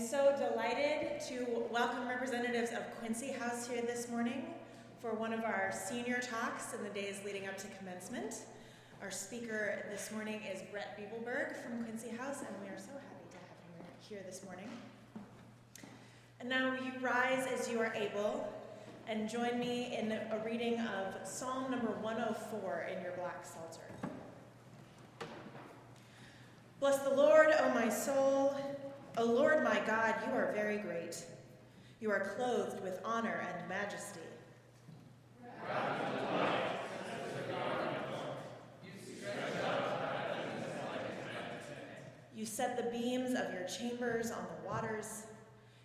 am so delighted to welcome representatives of Quincy House here this morning for one of our senior talks in the days leading up to commencement. Our speaker this morning is Brett Biebelberg from Quincy House, and we are so happy to have him here this morning. And now you rise as you are able and join me in a reading of Psalm number 104 in your black psalter. Bless the Lord, O my soul. O Lord my God, you are very great. You are clothed with honor and majesty. You set the beams of your chambers on the waters.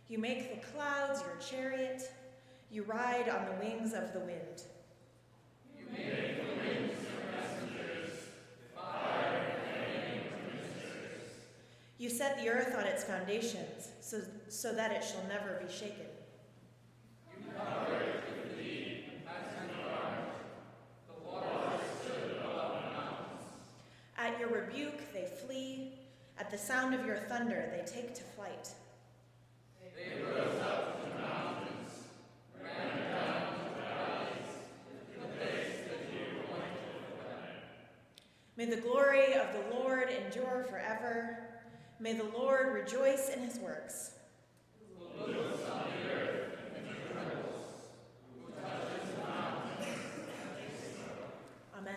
You make the clouds your chariot. You ride on the wings of the wind. You make the winds your messengers, the fire and the ministers. You set the earth on its foundations, so that it shall never be shaken. You cover it with thee, as with arms. The waters stood above the mountains. At your rebuke they flee. At the sound of your thunder they take to flight. They rose up to the mountains, ran down to the valleys, to the place that you appointed for them. May the glory of the Lord endure forever. May the Lord rejoice in his works. Who lives on the earth and the trembles, who touches the mountains and makes it grow. Amen.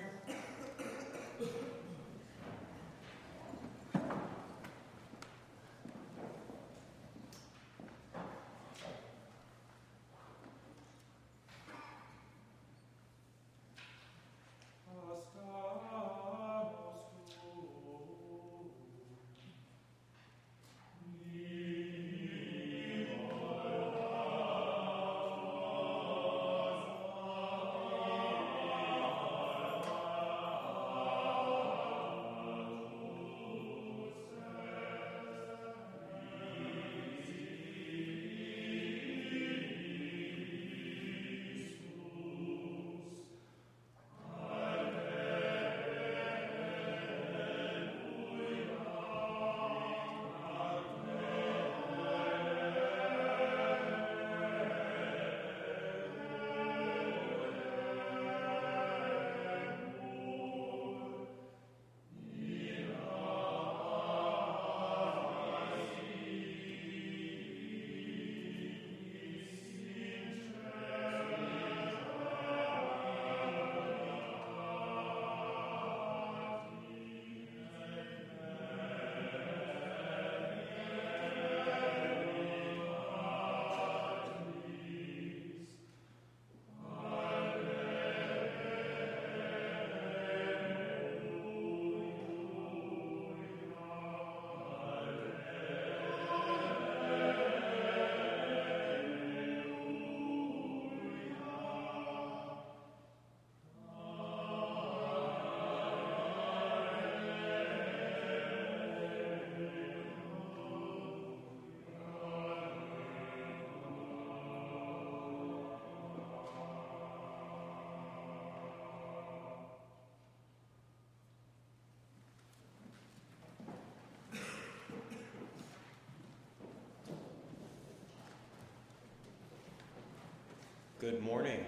Good morning.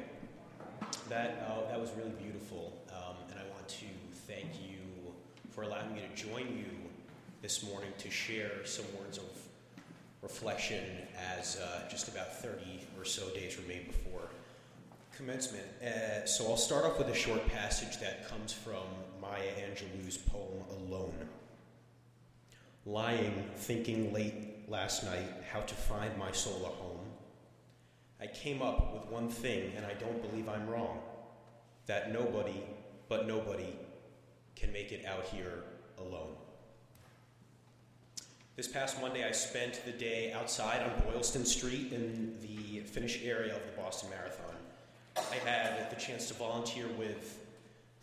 That was really beautiful, and I want to thank you for allowing me to join you this morning to share some words of reflection as just about 30 or so days remain before commencement. So I'll start off with a short passage that comes from Maya Angelou's poem, Alone. Lying, thinking late last night how to find my soul a home, I came up with one thing, and I don't believe I'm wrong, that nobody but nobody can make it out here alone. This past Monday, I spent the day outside on Boylston Street in the finish area of the Boston Marathon. I had the chance to volunteer with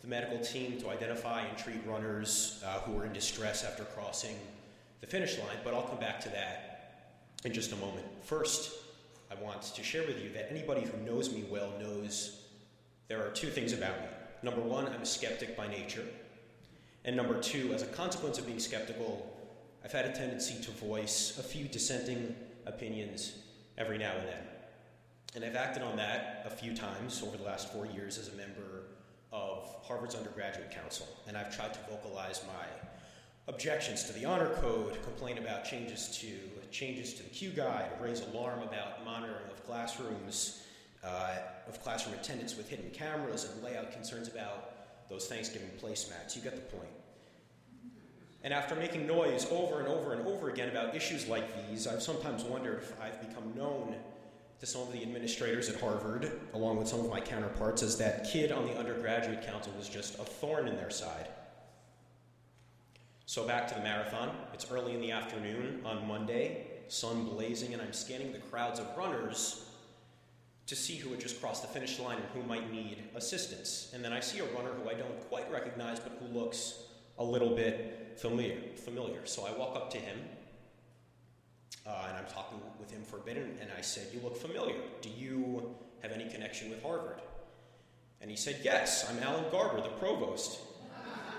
the medical team to identify and treat runners who were in distress after crossing the finish line, but I'll come back to that in just a moment. First, I want to share with you that anybody who knows me well knows there are two things about me. Number one, I'm a skeptic by nature. And number two, as a consequence of being skeptical, I've had a tendency to voice a few dissenting opinions every now and then. And I've acted on that a few times over the last 4 years as a member of Harvard's undergraduate council. And I've tried to vocalize my objections to the honor code, complain about changes to the Q guide, raise alarm about monitoring of classrooms, of classroom attendance with hidden cameras, and lay out concerns about those Thanksgiving placemats. You get the point. And after making noise over and over and over again about issues like these, I've sometimes wondered if I've become known to some of the administrators at Harvard, along with some of my counterparts, as that kid on the undergraduate council was just a thorn in their side. So back to the marathon. It's early in the afternoon on Monday, sun blazing, and I'm scanning the crowds of runners to see who had just crossed the finish line and who might need assistance. And then I see a runner who I don't quite recognize, but who looks a little bit familiar. So I walk up to him, and I'm talking with him for a bit, and I said, "You look familiar. Do you have any connection with Harvard?" And he said, "Yes, I'm Alan Garber, the provost."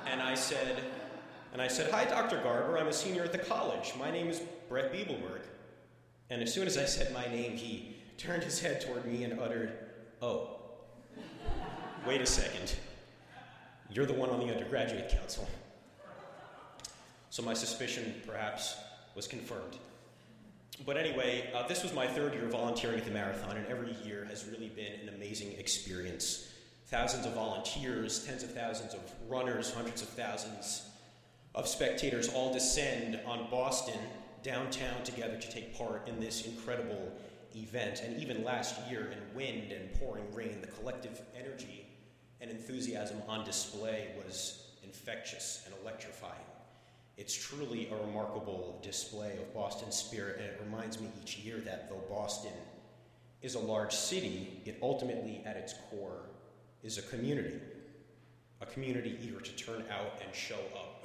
And I said, "Hi, Dr. Garber, I'm a senior at the college. My name is Brett Biebelberg." And as soon as I said my name, he turned his head toward me and uttered, "Oh, wait a second. You're the one on the undergraduate council." So my suspicion, perhaps, was confirmed. But anyway, this was my third year volunteering at the marathon, and every year has really been an amazing experience. Thousands of volunteers, tens of thousands of runners, hundreds of thousands of spectators all descend on Boston downtown together to take part in this incredible event. And even last year, in wind and pouring rain, the collective energy and enthusiasm on display was infectious and electrifying. It's truly a remarkable display of Boston spirit, and it reminds me each year that though Boston is a large city, it ultimately, at its core, is a community eager to turn out and show up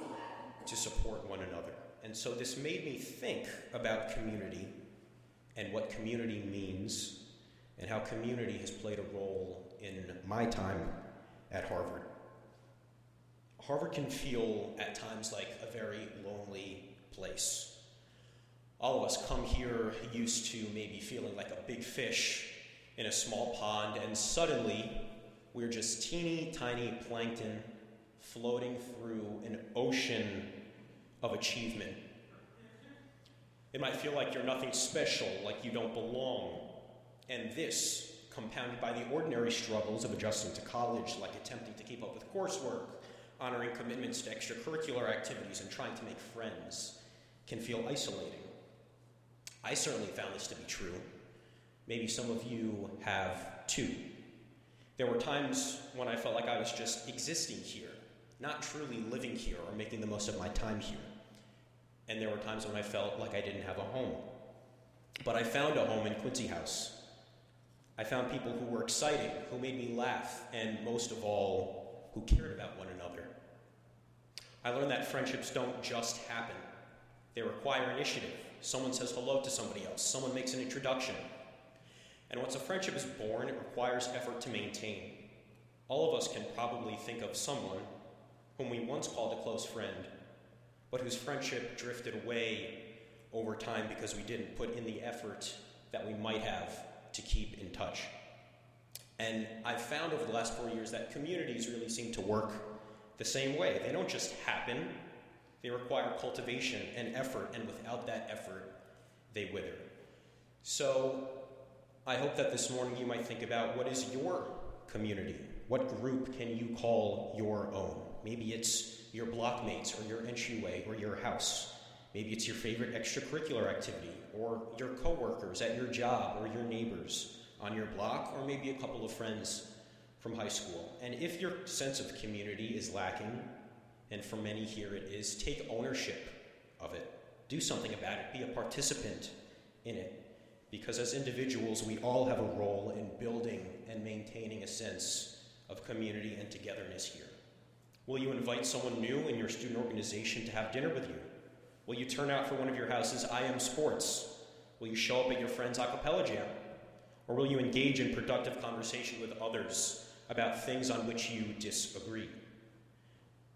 to support one another. And so this made me think about community and what community means and how community has played a role in my time at Harvard. Harvard can feel at times like a very lonely place. All of us come here used to maybe feeling like a big fish in a small pond, and suddenly we're just teeny tiny plankton floating through an ocean of achievement. It might feel like you're nothing special, like you don't belong, and this, compounded by the ordinary struggles of adjusting to college, like attempting to keep up with coursework, honoring commitments to extracurricular activities, and trying to make friends, can feel isolating. I certainly found this to be true. Maybe some of you have too. There were times when I felt like I was just existing here, not truly living here or making the most of my time here. And there were times when I felt like I didn't have a home. But I found a home in Quincy House. I found people who were exciting, who made me laugh, and most of all, who cared about one another. I learned that friendships don't just happen. They require initiative. Someone says hello to somebody else. Someone makes an introduction. And once a friendship is born, it requires effort to maintain. All of us can probably think of someone whom we once called a close friend, but whose friendship drifted away over time because we didn't put in the effort that we might have to keep in touch. And I've found over the last 4 years that communities really seem to work the same way. They don't just happen. They require cultivation and effort, and without that effort, they wither. So I hope that this morning you might think about, what is your community? What group can you call your own? Maybe it's your blockmates, or your entryway, or your house. Maybe it's your favorite extracurricular activity, or your coworkers at your job, or your neighbors on your block, or maybe a couple of friends from high school. And if your sense of community is lacking, and for many here it is, take ownership of it. Do something about it. Be a participant in it. Because as individuals, we all have a role in building and maintaining a sense of community and togetherness here. Will you invite someone new in your student organization to have dinner with you? Will you turn out for one of your house's I Am Sports? Will you show up at your friend's a cappella jam? Or will you engage in productive conversation with others about things on which you disagree?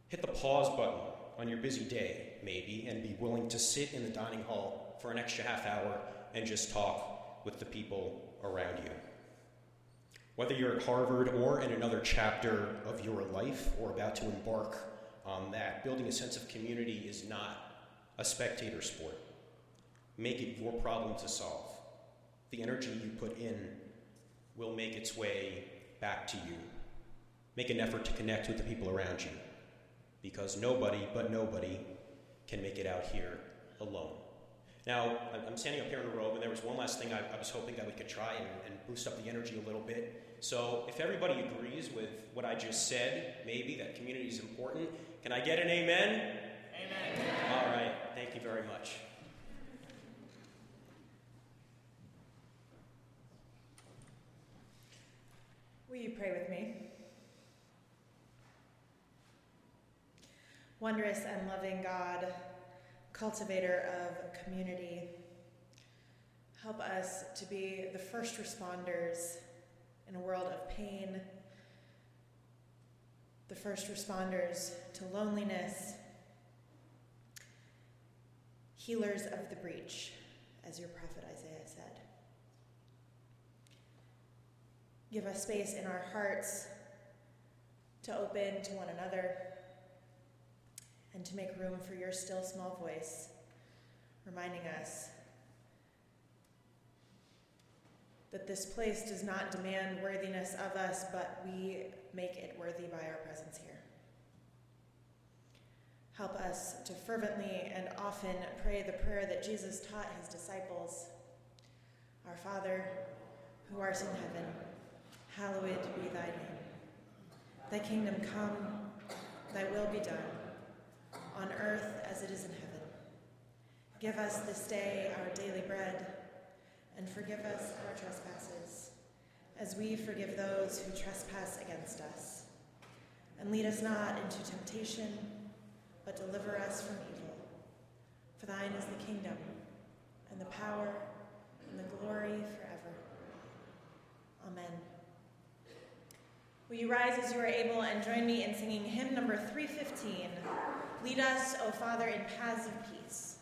Hit the pause button on your busy day, maybe, and be willing to sit in the dining hall for an extra half hour and just talk with the people around you. Whether you're at Harvard or in another chapter of your life or about to embark on that, building a sense of community is not a spectator sport. Make it your problem to solve. The energy you put in will make its way back to you. Make an effort to connect with the people around you, because nobody but nobody can make it out here alone. Now, I'm standing up here in a robe, and there was one last thing I was hoping that we could try and boost up the energy a little bit. So if everybody agrees with what I just said, maybe, that community is important, can I get an amen? Amen. All right. Thank you very much. Will you pray with me? Wondrous and loving God, cultivator of community, help us to be the first responders in a world of pain, the first responders to loneliness, healers of the breach, as your prophet Isaiah said. Give us space in our hearts to open to one another and to make room for your still small voice, reminding us that this place does not demand worthiness of us, but we make it worthy by our presence here. Help us to fervently and often pray the prayer that Jesus taught his disciples. Our Father, who art in heaven, hallowed be thy name. Thy kingdom come, thy will be done, on earth as it is in heaven. Give us this day our daily bread, and forgive us our trespasses, as we forgive those who trespass against us. And lead us not into temptation, but deliver us from evil. For thine is the kingdom, and the power, and the glory forever. Amen. Will you rise as you are able and join me in singing hymn number 315, Lead Us, O Father, in Paths of Peace.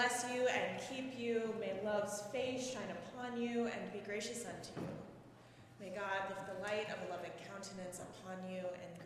bless you and keep you. May love's face shine upon you and be gracious unto you. May God lift the light of a loving countenance upon you and